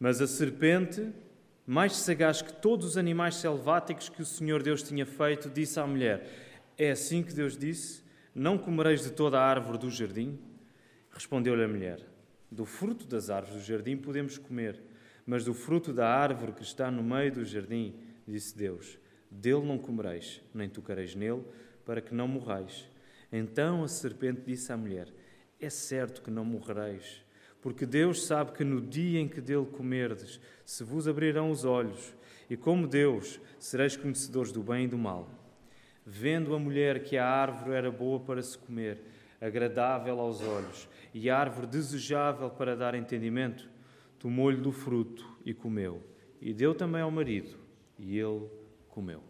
Mas a serpente, mais sagaz que todos os animais selváticos que o Senhor Deus tinha feito, disse à mulher: é assim que Deus disse, não comereis de toda a árvore do jardim? Respondeu-lhe a mulher: do fruto das árvores do jardim podemos comer, mas do fruto da árvore que está no meio do jardim, disse Deus, dele não comereis, nem tocareis nele, para que não morrais. Então a serpente disse à mulher: é certo que não morrereis, porque Deus sabe que no dia em que dele comerdes, se vos abrirão os olhos, e como Deus, sereis conhecedores do bem e do mal. Vendo a mulher que a árvore era boa para se comer, agradável aos olhos, e árvore desejável para dar entendimento, tomou-lhe do fruto e comeu, e deu também ao marido, e ele comeu.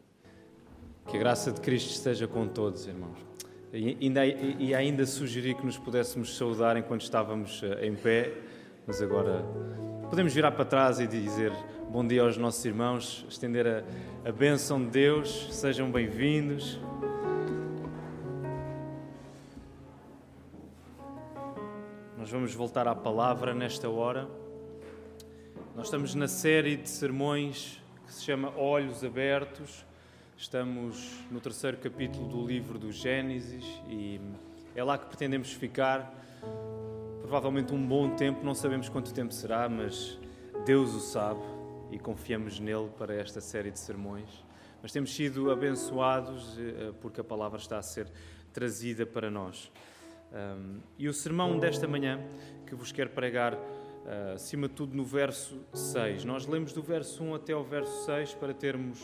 Que a graça de Cristo esteja com todos, irmãos. E ainda sugeri que nos pudéssemos saudar enquanto estávamos em pé, mas agora podemos virar para trás e dizer bom dia aos nossos irmãos, estender a bênção de Deus, sejam bem-vindos. Nós vamos voltar à palavra nesta hora. Nós estamos na série de sermões que se chama Olhos Abertos. Estamos no terceiro capítulo do livro do Gênesis e é lá que pretendemos ficar. Provavelmente um bom tempo, não sabemos quanto tempo será, mas Deus o sabe e confiamos nele para esta série de sermões. Mas temos sido abençoados porque a palavra está a ser trazida para nós. E o sermão desta manhã que vos quero pregar, acima de tudo no verso 6. Nós lemos do verso 1 até ao verso 6 para termos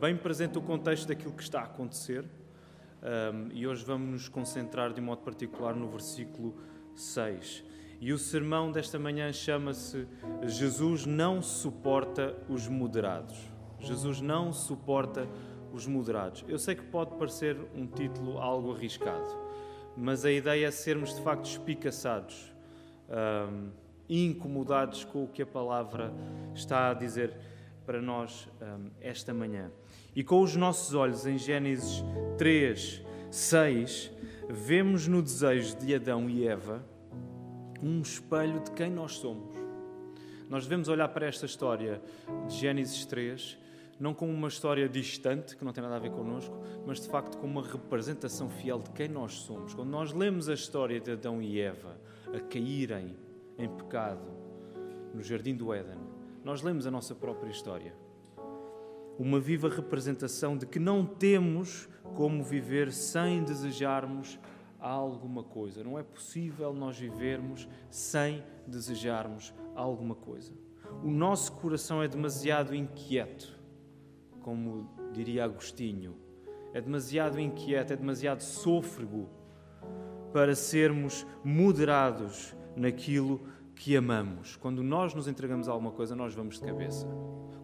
bem presente o contexto daquilo que está a acontecer. E hoje vamos nos concentrar de modo particular no versículo 6. E o sermão desta manhã chama-se Jesus não suporta os moderados. Jesus não suporta os moderados. Eu sei que pode parecer um título algo arriscado, mas a ideia é sermos de facto espicaçados, incomodados com o que a palavra está a dizer para nós esta manhã. E com os nossos olhos em Gênesis 3, 6, vemos no desejo de Adão e Eva um espelho de quem nós somos. Nós devemos olhar para esta história de Gênesis 3 não como uma história distante, que não tem nada a ver connosco, mas de facto como uma representação fiel de quem nós somos. Quando nós lemos a história de Adão e Eva a caírem em pecado no Jardim do Éden, nós lemos a nossa própria história. Uma viva representação de que não temos como viver sem desejarmos alguma coisa. Não é possível nós vivermos sem desejarmos alguma coisa. O nosso coração é demasiado inquieto. Como diria Agostinho, é demasiado inquieto, é demasiado sôfrego para sermos moderados naquilo que amamos. Quando nós nos entregamos a alguma coisa, nós vamos de cabeça.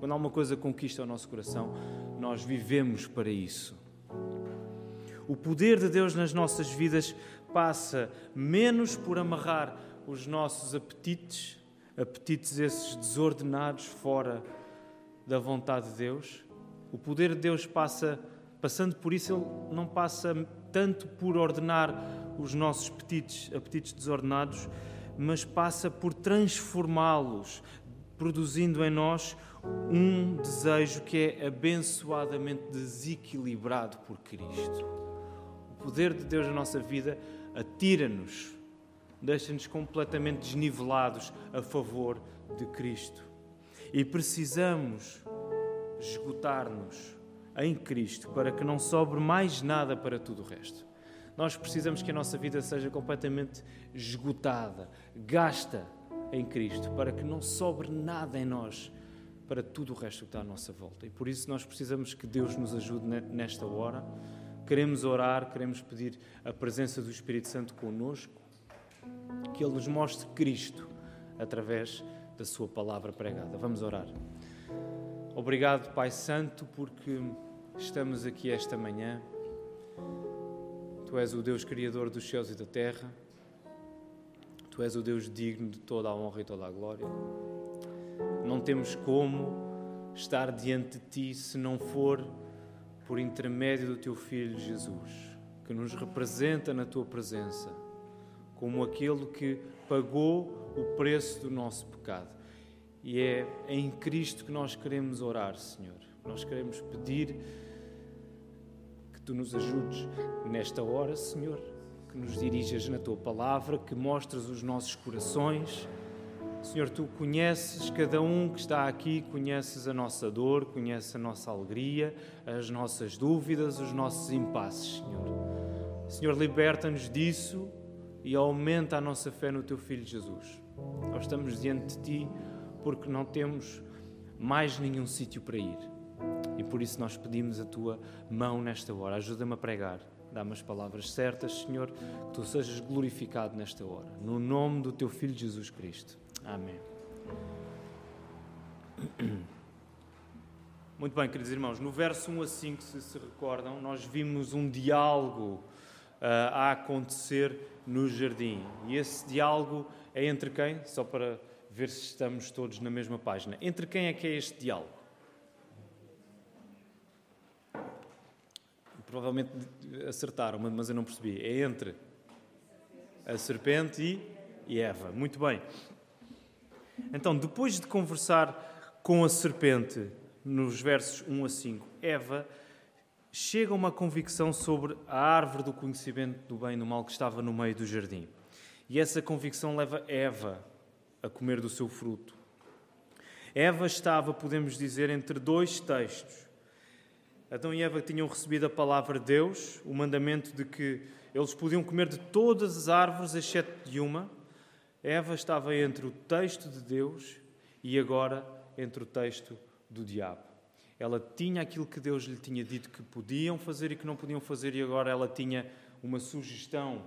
Quando alguma coisa conquista o nosso coração, nós vivemos para isso. O poder de Deus nas nossas vidas passa menos por amarrar os nossos apetites esses desordenados fora da vontade de Deus. O poder de Deus passando por isso, ele não passa tanto por ordenar os nossos apetites desordenados, mas passa por transformá-los, produzindo em nós um desejo que é abençoadamente desequilibrado por Cristo. O poder de Deus na nossa vida atira-nos, deixa-nos completamente desnivelados a favor de Cristo. E precisamos esgotar-nos em Cristo para que não sobre mais nada para tudo o resto. Nós precisamos que a nossa vida seja completamente esgotada, gasta em Cristo, para que não sobre nada em nós para tudo o resto que está à nossa volta. E por isso nós precisamos que Deus nos ajude nesta hora. Queremos orar, queremos pedir a presença do Espírito Santo connosco, que Ele nos mostre Cristo através da sua palavra pregada. Vamos orar. Obrigado, Pai Santo, porque estamos aqui esta manhã. Tu és o Deus Criador dos céus e da terra. Tu és o Deus digno de toda a honra e toda a glória. Não temos como estar diante de Ti se não for por intermédio do Teu Filho Jesus, que nos representa na Tua presença, como aquele que pagou o preço do nosso pecado. E é em Cristo que nós queremos orar, Senhor. Nós queremos pedir que Tu nos ajudes nesta hora, Senhor, que nos dirijas na Tua palavra, que mostres os nossos corações. Senhor, Tu conheces cada um que está aqui, conheces a nossa dor, conheces a nossa alegria, as nossas dúvidas, os nossos impasses, Senhor. Senhor, liberta-nos disso e aumenta a nossa fé no Teu Filho Jesus. Nós estamos diante de Ti porque não temos mais nenhum sítio para ir. E por isso nós pedimos a Tua mão nesta hora. Ajuda-me a pregar. Dá-me as palavras certas, Senhor, que Tu sejas glorificado nesta hora. No nome do Teu Filho Jesus Cristo. Amém. Muito bem, queridos irmãos. No verso 1 a 5, se recordam, nós vimos um diálogo a acontecer no jardim. E esse diálogo é entre quem? Só para ver se estamos todos na mesma página. Entre quem é que é este diálogo? Provavelmente acertaram, mas eu não percebi. É entre a serpente e Eva. Muito bem. Então, depois de conversar com a serpente, nos versos 1 a 5, Eva chega a uma convicção sobre a árvore do conhecimento do bem e do mal que estava no meio do jardim. E essa convicção leva Eva a comer do seu fruto. Eva estava, podemos dizer, entre dois textos. Adão e Eva tinham recebido a palavra de Deus, o mandamento de que eles podiam comer de todas as árvores, exceto de uma. Eva estava entre o texto de Deus e agora entre o texto do diabo. Ela tinha aquilo que Deus lhe tinha dito que podiam fazer e que não podiam fazer, e agora ela tinha uma sugestão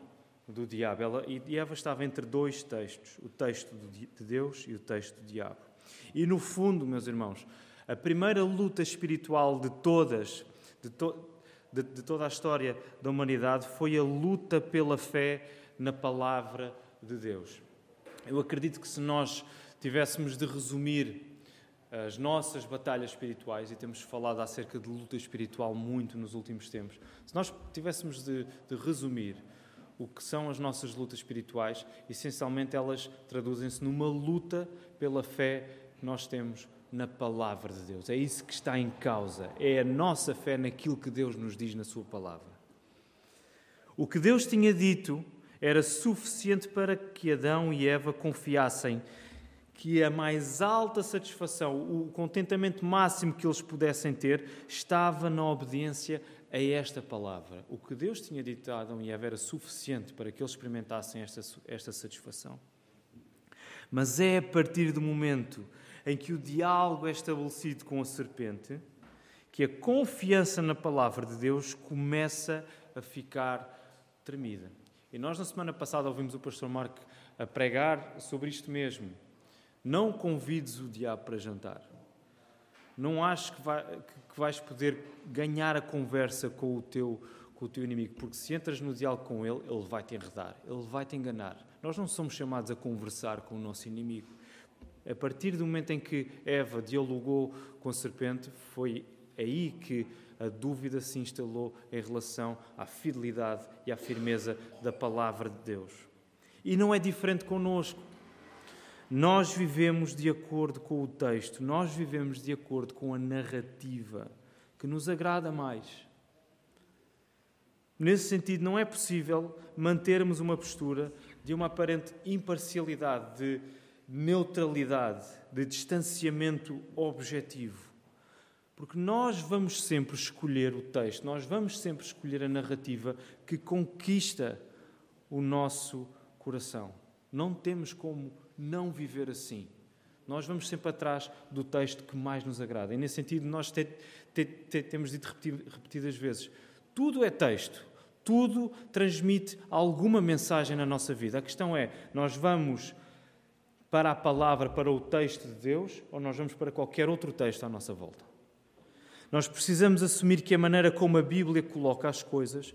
do diabo. E Eva estava entre dois textos, o texto de Deus e o texto do diabo. E no fundo, meus irmãos, a primeira luta espiritual de todas, de toda a história da humanidade, foi a luta pela fé na palavra de Deus. Eu acredito que se nós tivéssemos de resumir as nossas batalhas espirituais, e temos falado acerca de luta espiritual muito nos últimos tempos, se nós tivéssemos de resumir o que são as nossas lutas espirituais, essencialmente elas traduzem-se numa luta pela fé que nós temos na palavra de Deus. É isso que está em causa. É a nossa fé naquilo que Deus nos diz na sua palavra. O que Deus tinha dito era suficiente para que Adão e Eva confiassem que a mais alta satisfação, o contentamento máximo que eles pudessem ter, estava na obediência a esta palavra. O que Deus tinha dito a Adão e Eva era suficiente para que eles experimentassem esta satisfação. Mas é a partir do momento em que o diálogo é estabelecido com a serpente que a confiança na palavra de Deus começa a ficar tremida. E nós, na semana passada, ouvimos o pastor Marco a pregar sobre isto mesmo. Não convides o diabo para jantar. Não aches que vais poder ganhar a conversa com o teu inimigo, porque se entras no diálogo com ele, ele vai te enredar, ele vai te enganar. Nós não somos chamados a conversar com o nosso inimigo. A partir do momento em que Eva dialogou com a serpente, foi aí que a dúvida se instalou em relação à fidelidade e à firmeza da palavra de Deus. E não é diferente connosco. Nós vivemos de acordo com o texto, nós vivemos de acordo com a narrativa que nos agrada mais. Nesse sentido, não é possível mantermos uma postura de uma aparente imparcialidade, de neutralidade, de distanciamento objetivo. Porque nós vamos sempre escolher o texto, nós vamos sempre escolher a narrativa que conquista o nosso coração. Não temos como não viver assim. Nós vamos sempre atrás do texto que mais nos agrada. E, nesse sentido, nós temos dito repetidas vezes: tudo é texto, tudo transmite alguma mensagem na nossa vida. A questão é, nós vamos para a palavra, para o texto de Deus, ou nós vamos para qualquer outro texto à nossa volta? Nós precisamos assumir que a maneira como a Bíblia coloca as coisas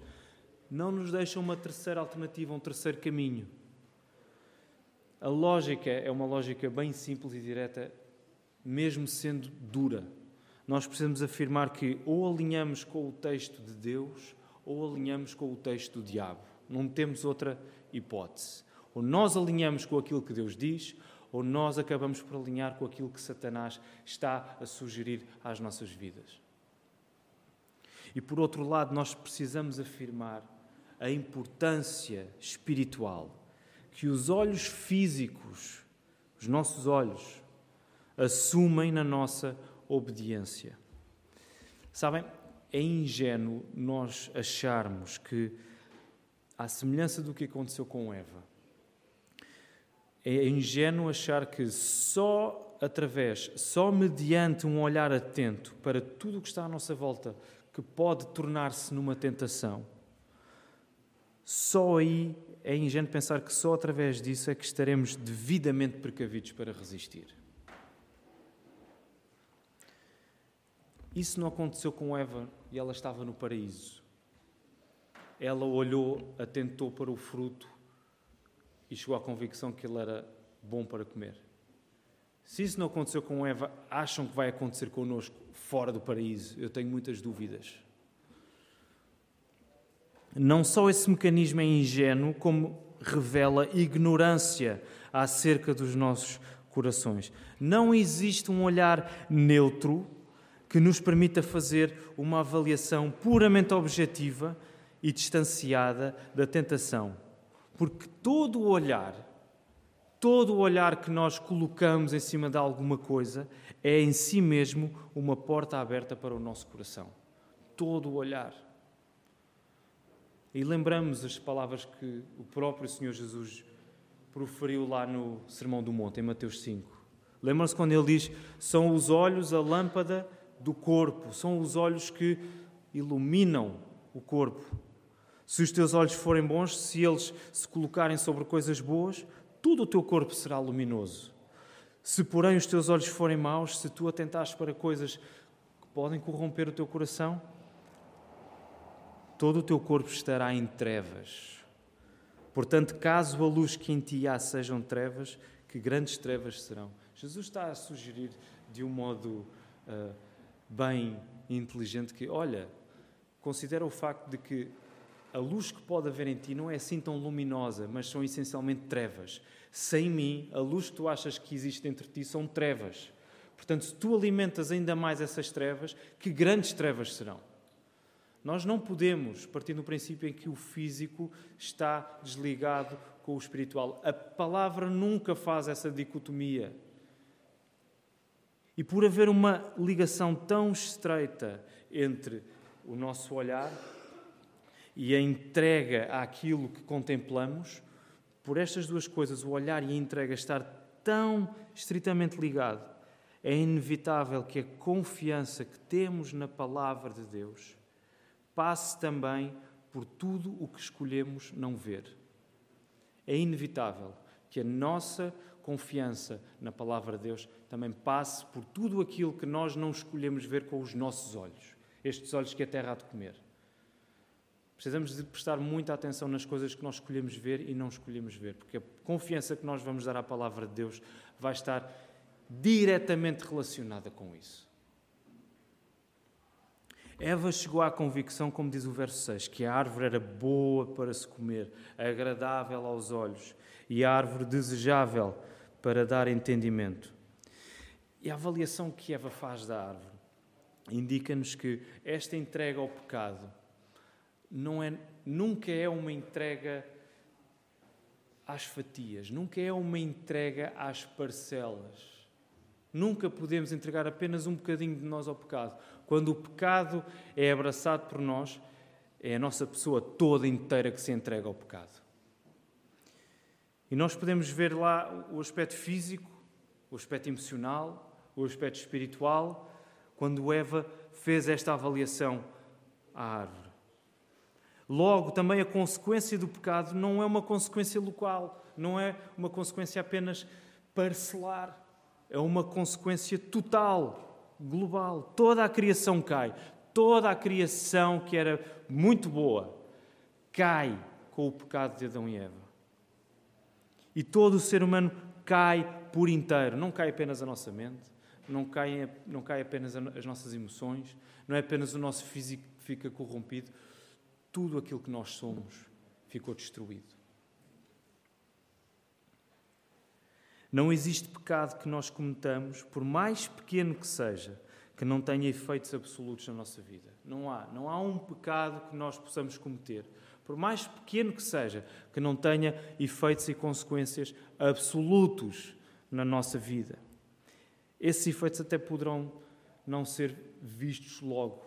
não nos deixa uma terceira alternativa, um terceiro caminho. A lógica é uma lógica bem simples e direta, mesmo sendo dura. Nós precisamos afirmar que ou alinhamos com o texto de Deus ou alinhamos com o texto do diabo. Não temos outra hipótese. Ou nós alinhamos com aquilo que Deus diz ou nós acabamos por alinhar com aquilo que Satanás está a sugerir às nossas vidas. E, por outro lado, nós precisamos afirmar a importância espiritual que os olhos físicos, os nossos olhos, assumem na nossa obediência. Sabem, é ingênuo nós acharmos que, à semelhança do que aconteceu com Eva, é ingênuo achar que só mediante um olhar atento para tudo o que está à nossa volta, que pode tornar-se numa tentação, só aí é ingênuo pensar que só através disso é que estaremos devidamente precavidos para resistir. Isso não aconteceu com Eva e ela estava no paraíso. Ela olhou, atentou para o fruto e chegou à convicção que ele era bom para comer. Se isso não aconteceu com Eva, acham que vai acontecer connosco fora do paraíso? Eu tenho muitas dúvidas. Não só esse mecanismo é ingênuo, como revela ignorância acerca dos nossos corações. Não existe um olhar neutro que nos permita fazer uma avaliação puramente objetiva e distanciada da tentação. Porque todo o olhar que nós colocamos em cima de alguma coisa é em si mesmo uma porta aberta para o nosso coração. Todo o olhar. E lembramos as palavras que o próprio Senhor Jesus proferiu lá no Sermão do Monte, em Mateus 5. Lembram-se quando ele diz: são os olhos a lâmpada do corpo, são os olhos que iluminam o corpo. Se os teus olhos forem bons, se eles se colocarem sobre coisas boas, todo o teu corpo será luminoso. Se, porém, os teus olhos forem maus, se tu atentares para coisas que podem corromper o teu coração, todo o teu corpo estará em trevas. Portanto, caso a luz que em ti há sejam trevas, que grandes trevas serão. Jesus está a sugerir de um modo bem inteligente que, olha, considera o facto de que a luz que pode haver em ti não é assim tão luminosa, mas são essencialmente trevas. Sem mim, a luz que tu achas que existe entre ti são trevas. Portanto, se tu alimentas ainda mais essas trevas, que grandes trevas serão? Nós não podemos partir do princípio em que o físico está desligado com o espiritual. A palavra nunca faz essa dicotomia. E por haver uma ligação tão estreita entre o nosso olhar e a entrega àquilo que contemplamos, por estas duas coisas, o olhar e a entrega estar tão estritamente ligado, é inevitável que a confiança que temos na palavra de Deus passe também por tudo o que escolhemos não ver. É inevitável que a nossa confiança na palavra de Deus também passe por tudo aquilo que nós não escolhemos ver com os nossos olhos, estes olhos que a terra há de comer. Precisamos de prestar muita atenção nas coisas que nós escolhemos ver e não escolhemos ver, porque a confiança que nós vamos dar à palavra de Deus vai estar diretamente relacionada com isso. Eva chegou à convicção, como diz o verso 6, que a árvore era boa para se comer, agradável aos olhos e a árvore desejável para dar entendimento. E a avaliação que Eva faz da árvore indica-nos que esta entrega ao pecado nunca é uma entrega às fatias, nunca é uma entrega às parcelas. Nunca podemos entregar apenas um bocadinho de nós ao pecado. Quando o pecado é abraçado por nós, é a nossa pessoa toda inteira que se entrega ao pecado. E nós podemos ver lá o aspecto físico, o aspecto emocional, o aspecto espiritual, quando Eva fez esta avaliação à árvore. Logo, também a consequência do pecado não é uma consequência local, não é uma consequência apenas parcelar. É uma consequência total, global. Toda a criação cai. Toda a criação que era muito boa cai com o pecado de Adão e Eva. E todo o ser humano cai por inteiro. Não cai apenas a nossa mente, não cai apenas as nossas emoções, não é apenas o nosso físico que fica corrompido. Tudo aquilo que nós somos ficou destruído. Não existe pecado que nós cometamos, por mais pequeno que seja, que não tenha efeitos absolutos na nossa vida. Não há um pecado que nós possamos cometer, por mais pequeno que seja, que não tenha efeitos e consequências absolutos na nossa vida. Esses efeitos até poderão não ser vistos logo,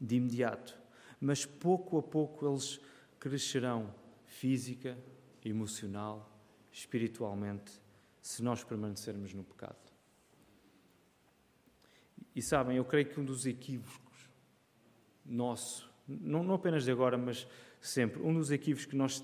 de imediato, mas pouco a pouco eles crescerão física, emocional, espiritualmente, se nós permanecermos no pecado. E sabem, eu creio que um dos equívocos nosso, não apenas de agora, mas sempre, um dos equívocos que nós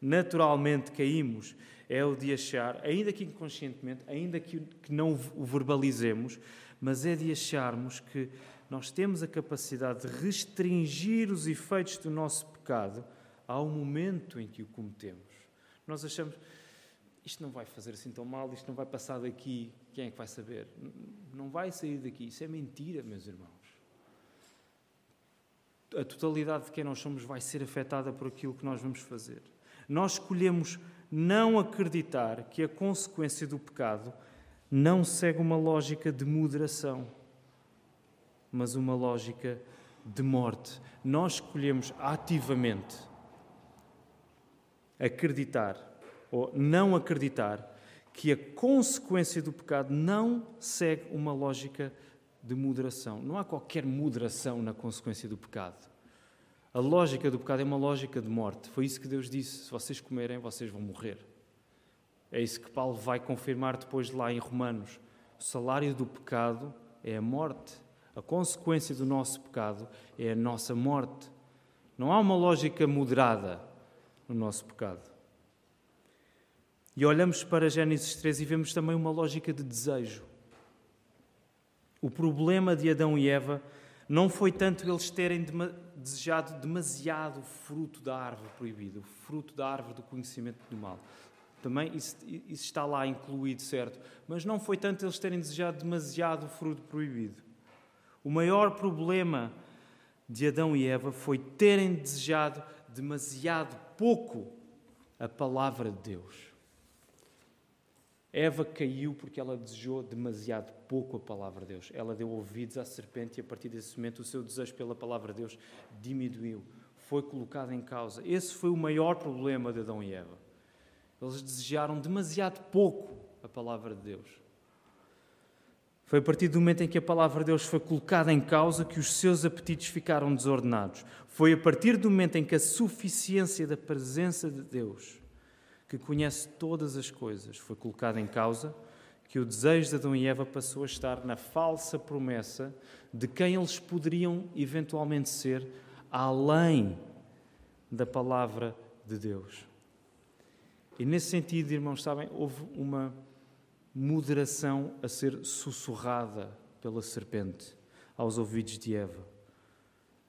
naturalmente caímos é o de achar, ainda que inconscientemente, ainda que não o verbalizemos, mas é de acharmos que nós temos a capacidade de restringir os efeitos do nosso pecado ao momento em que o cometemos. Nós achamos, isto não vai fazer assim tão mal, isto não vai passar daqui, quem é que vai saber? Não vai sair daqui, isso é mentira, meus irmãos. A totalidade de quem nós somos vai ser afetada por aquilo que nós vamos fazer. Nós escolhemos não acreditar que a consequência do pecado não segue uma lógica de moderação, mas uma lógica de morte. Nós escolhemos ativamente acreditar ou não acreditar que a consequência do pecado não segue uma lógica de moderação. Não há qualquer moderação na consequência do pecado. A lógica do pecado é uma lógica de morte. Foi isso que Deus disse, se vocês comerem, vocês vão morrer. É isso que Paulo vai confirmar depois lá em Romanos. O salário do pecado é a morte. A consequência do nosso pecado é a nossa morte. Não há uma lógica moderada no nosso pecado. E olhamos para Gênesis 3 e vemos também uma lógica de desejo. O problema de Adão e Eva não foi tanto eles terem desejado demasiado o fruto da árvore proibida, o fruto da árvore do conhecimento do mal. Também isso está lá incluído, certo? Mas não foi tanto eles terem desejado demasiado o fruto proibido. O maior problema de Adão e Eva foi terem desejado demasiado pouco a palavra de Deus. Eva caiu porque ela desejou demasiado pouco a palavra de Deus. Ela deu ouvidos à serpente e, a partir desse momento, o seu desejo pela palavra de Deus diminuiu, foi colocado em causa. Esse foi o maior problema de Adão e Eva. Eles desejaram demasiado pouco a palavra de Deus. Foi a partir do momento em que a palavra de Deus foi colocada em causa que os seus apetites ficaram desordenados. Foi a partir do momento em que a suficiência da presença de Deus, que conhece todas as coisas, foi colocada em causa que o desejo de Adão e Eva passou a estar na falsa promessa de quem eles poderiam eventualmente ser além da palavra de Deus. E nesse sentido, irmãos, sabem, houve uma moderação a ser sussurrada pela serpente aos ouvidos de Eva.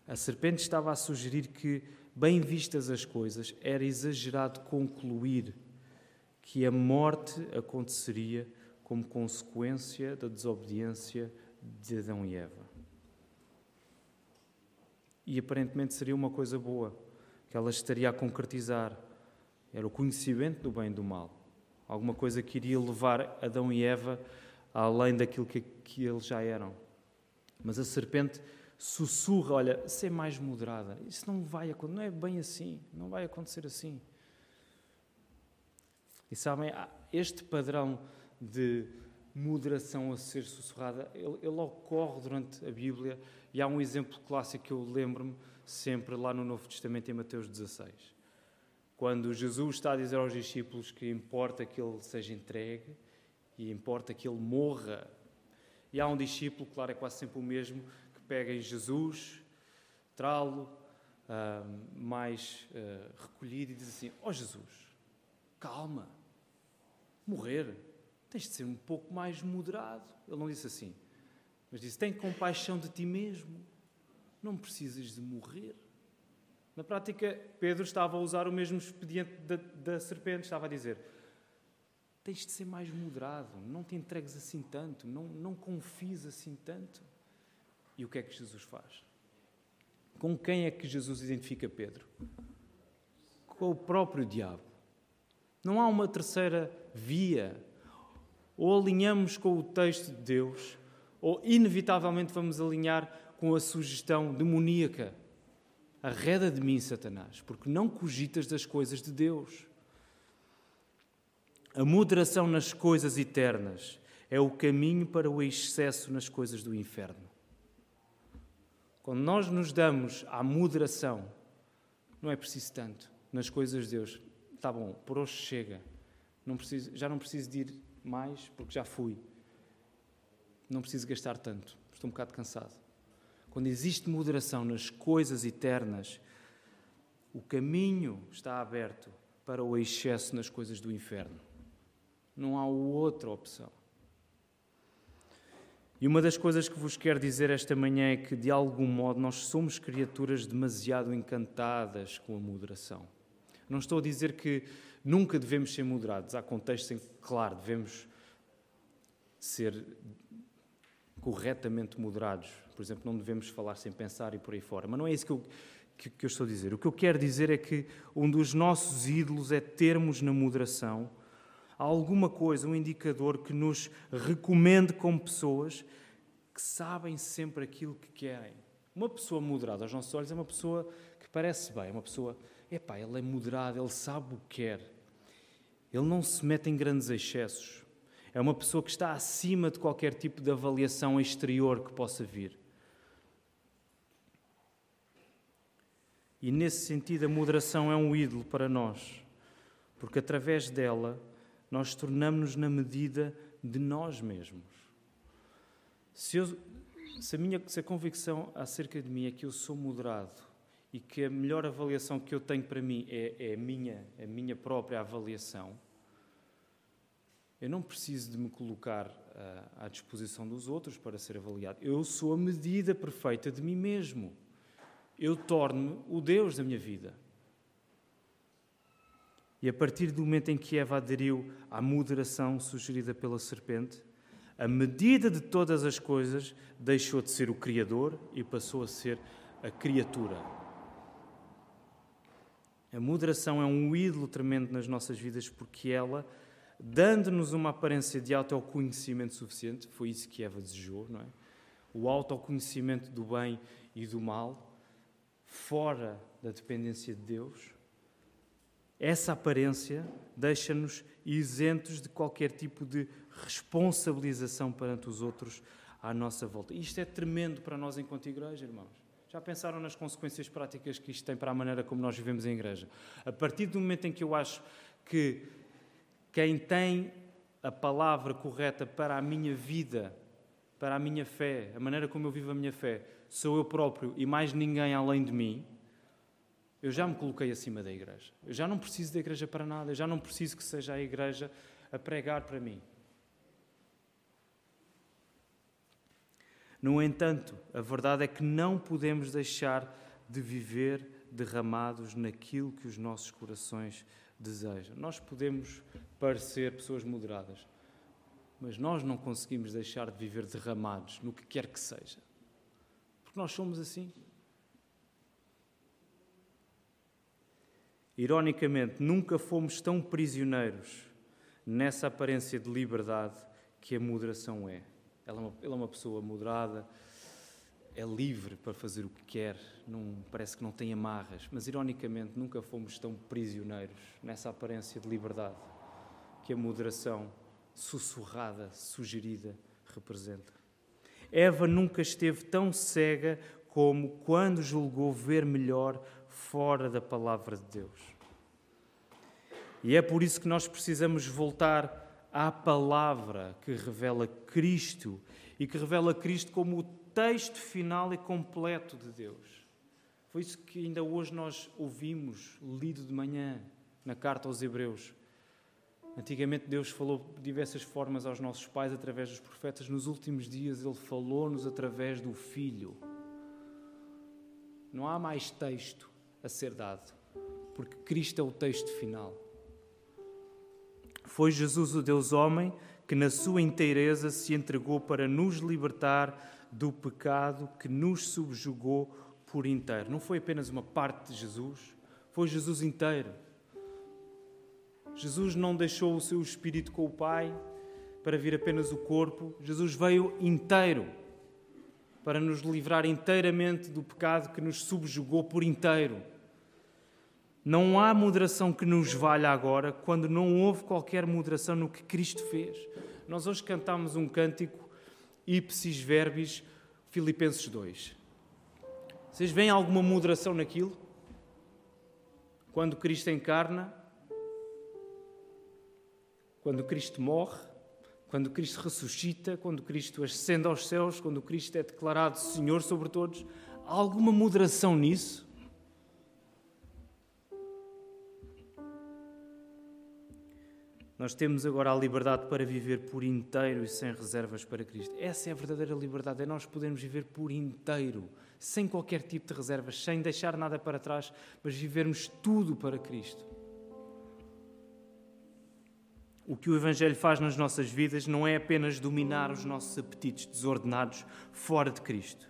A serpente estava a sugerir que, bem vistas as coisas, era exagerado concluir que a morte aconteceria como consequência da desobediência de Adão e Eva. E aparentemente seria uma coisa boa que ela estaria a concretizar. Era o conhecimento do bem e do mal. Alguma coisa que iria levar Adão e Eva além daquilo que eles já eram. Mas a serpente sussurra, olha, ser mais moderada. Isso não vai acontecer, não é bem assim, não vai acontecer assim. E sabem, este padrão de moderação a ser sussurrada, ele ocorre durante a Bíblia, e há um exemplo clássico que eu lembro-me sempre lá no Novo Testamento, em Mateus 16. Quando Jesus está a dizer aos discípulos que importa que ele seja entregue e importa que ele morra. E há um discípulo, claro, é quase sempre o mesmo, que pega em Jesus, trá-lo, mais recolhido, e diz assim, ó Jesus, calma, morrer, tens de ser um pouco mais moderado. Ele não disse assim, mas disse, tem compaixão de ti mesmo, não precisas de morrer. Na prática, Pedro estava a usar o mesmo expediente da serpente, estava a dizer, tens de ser mais moderado, não te entregues assim tanto, não confies assim tanto. E o que é que Jesus faz? Com quem é que Jesus identifica Pedro? Com o próprio diabo. Não há uma terceira via. Ou alinhamos com o texto de Deus, ou inevitavelmente vamos alinhar com a sugestão demoníaca. Arreda de mim, Satanás, porque não cogitas das coisas de Deus. A moderação nas coisas eternas é o caminho para o excesso nas coisas do inferno. Quando nós nos damos à moderação, não é preciso tanto. Nas coisas de Deus, está bom, por hoje chega. Já não preciso de ir mais, porque já fui. Não preciso gastar tanto, estou um bocado cansado. Quando existe moderação nas coisas eternas, o caminho está aberto para o excesso nas coisas do inferno. Não há outra opção. E uma das coisas que vos quero dizer esta manhã é que, de algum modo, nós somos criaturas demasiado encantadas com a moderação. Não estou a dizer que nunca devemos ser moderados. Há contextos em que, claro, devemos ser corretamente moderados. Por exemplo, não devemos falar sem pensar e por aí fora. Mas não é isso que eu estou a dizer. O que eu quero dizer é que um dos nossos ídolos é termos na moderação alguma coisa, um indicador que nos recomende como pessoas que sabem sempre aquilo que querem. Uma pessoa moderada aos nossos olhos é uma pessoa que parece bem, é uma pessoa, ele é moderado, ele sabe o que quer. Ele não se mete em grandes excessos. É uma pessoa que está acima de qualquer tipo de avaliação exterior que possa vir. E nesse sentido a moderação é um ídolo para nós, porque através dela nós tornamos-nos na medida de nós mesmos. Se a convicção acerca de mim é que eu sou moderado e que a melhor avaliação que eu tenho para mim é a minha própria avaliação, eu não preciso de me colocar à disposição dos outros para ser avaliado. Eu sou a medida perfeita de mim mesmo. Eu torno-me o Deus da minha vida. E a partir do momento em que Eva aderiu à moderação sugerida pela serpente, a medida de todas as coisas deixou de ser o Criador e passou a ser a criatura. A moderação é um ídolo tremendo nas nossas vidas porque ela, dando-nos uma aparência de autoconhecimento suficiente, foi isso que Eva desejou, não é? O autoconhecimento do bem e do mal, fora da dependência de Deus. Essa aparência deixa-nos isentos de qualquer tipo de responsabilização perante os outros à nossa volta. Isto é tremendo para nós enquanto igreja, irmãos. Já pensaram nas consequências práticas que isto tem para a maneira como nós vivemos em igreja? A partir do momento em que eu acho que quem tem a palavra correta para a minha vida, para a minha fé, a maneira como eu vivo a minha fé, sou eu próprio e mais ninguém além de mim, eu já me coloquei acima da igreja. Eu já não preciso da igreja para nada. Eu já não preciso que seja a igreja a pregar para mim. No entanto, a verdade é que não podemos deixar de viver derramados naquilo que os nossos corações desejam. Nós podemos parecer pessoas moderadas, mas nós não conseguimos deixar de viver derramados no que quer que seja. Porque nós somos assim. Ironicamente, nunca fomos tão prisioneiros nessa aparência de liberdade que a moderação é. Ela é uma pessoa moderada, é livre para fazer o que quer, parece que não tem amarras, mas, ironicamente, nunca fomos tão prisioneiros nessa aparência de liberdade que a moderação sussurrada, sugerida, representa. Eva nunca esteve tão cega como quando julgou ver melhor fora da palavra de Deus. E é por isso que nós precisamos voltar à palavra que revela Cristo e que revela Cristo como o texto final e completo de Deus. Foi isso que ainda hoje nós ouvimos, lido de manhã, na carta aos Hebreus. Antigamente Deus falou de diversas formas aos nossos pais através dos profetas. Nos últimos dias Ele falou-nos através do Filho. Não há mais texto a ser dado, porque Cristo é o texto final. Foi Jesus, o Deus homem, que na sua inteireza se entregou para nos libertar do pecado que nos subjugou por inteiro. Não foi apenas uma parte de Jesus, foi Jesus inteiro. Jesus não deixou o seu espírito com o Pai para vir apenas o corpo. Jesus veio inteiro para nos livrar inteiramente do pecado que nos subjugou por inteiro. Não há moderação que nos valha agora quando não houve qualquer moderação no que Cristo fez. Nós hoje cantámos um cântico, Ipsis Verbis, Filipenses 2. Vocês veem alguma moderação naquilo? Quando Cristo encarna, quando Cristo morre, quando Cristo ressuscita, quando Cristo ascende aos céus, quando Cristo é declarado Senhor sobre todos, há alguma moderação nisso? Nós temos agora a liberdade para viver por inteiro e sem reservas para Cristo. Essa é a verdadeira liberdade, é nós podermos viver por inteiro, sem qualquer tipo de reservas, sem deixar nada para trás, mas vivermos tudo para Cristo. O que o Evangelho faz nas nossas vidas não é apenas dominar os nossos apetites desordenados fora de Cristo.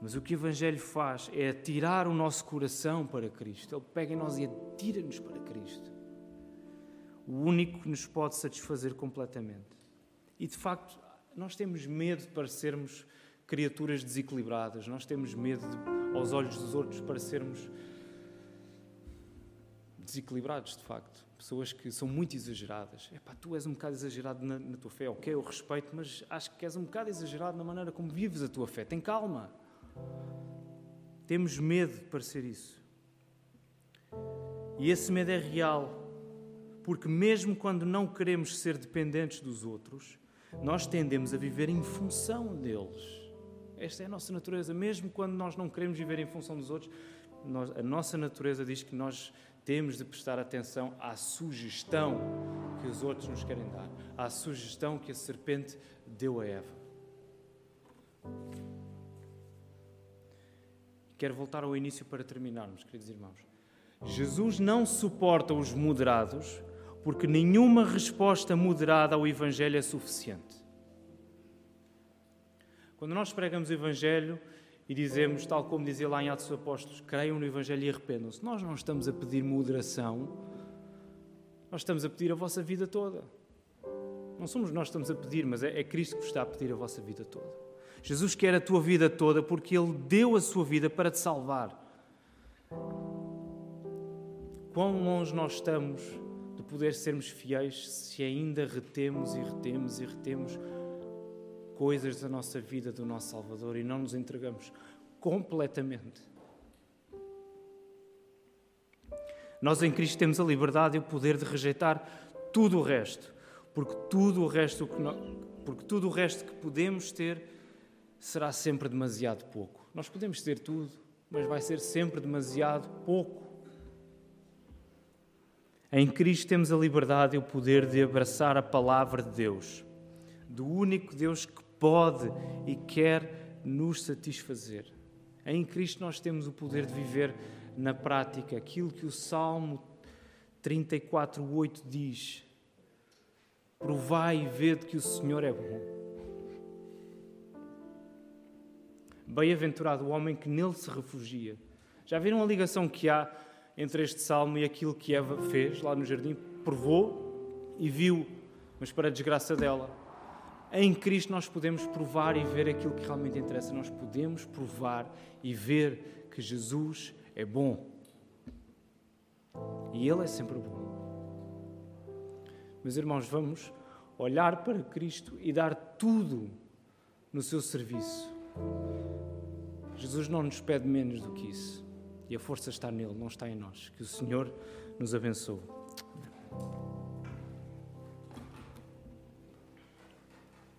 Mas o que o Evangelho faz é atirar o nosso coração para Cristo. Ele pega em nós e atira-nos para Cristo. O único que nos pode satisfazer completamente. E, de facto, nós temos medo de parecermos criaturas desequilibradas. Nós temos medo de, aos olhos dos outros, parecermos desequilibrados, de facto. Pessoas que são muito exageradas. Epá, tu és um bocado exagerado na tua fé. Ok, eu respeito, mas acho que és um bocado exagerado na maneira como vives a tua fé. Tem calma. Temos medo de parecer isso. E esse medo é real. Porque mesmo quando não queremos ser dependentes dos outros, nós tendemos a viver em função deles. Esta é a nossa natureza. Mesmo quando nós não queremos viver em função dos outros, a nossa natureza diz que nós temos de prestar atenção à sugestão que os outros nos querem dar, à sugestão que a serpente deu a Eva. Quero voltar ao início para terminarmos, queridos irmãos. Jesus não suporta os moderados, porque nenhuma resposta moderada ao Evangelho é suficiente. Quando nós pregamos o Evangelho e dizemos, tal como dizia lá em Atos dos Apóstolos, creiam no Evangelho e arrependam-se, nós não estamos a pedir moderação, nós estamos a pedir a vossa vida toda. Não somos nós que estamos a pedir, mas é Cristo que vos está a pedir a vossa vida toda. Jesus quer a tua vida toda porque Ele deu a sua vida para te salvar. Quão longe nós estamos de poder sermos fiéis se ainda retemos e retemos e retemos coisas da nossa vida, do nosso Salvador, e não nos entregamos completamente. Nós em Cristo temos a liberdade e o poder de rejeitar tudo o resto, porque tudo o resto que podemos ter será sempre demasiado pouco. Nós podemos ter tudo, mas vai ser sempre demasiado pouco. Em Cristo temos a liberdade e o poder de abraçar a palavra de Deus, do único Deus que pode e quer nos satisfazer. Em Cristo nós temos o poder de viver na prática aquilo que o Salmo 34:8 diz. Provai e vede que o Senhor é bom. Bem-aventurado o homem que nele se refugia. Já viram a ligação que há entre este salmo e aquilo que Eva fez lá no jardim? Provou e viu, mas para a desgraça dela. Em Cristo nós podemos provar e ver aquilo que realmente interessa. Nós podemos provar e ver que Jesus é bom. E Ele é sempre bom. Meus irmãos, vamos olhar para Cristo e dar tudo no seu serviço. Jesus não nos pede menos do que isso. E a força está nele, não está em nós. Que o Senhor nos abençoe.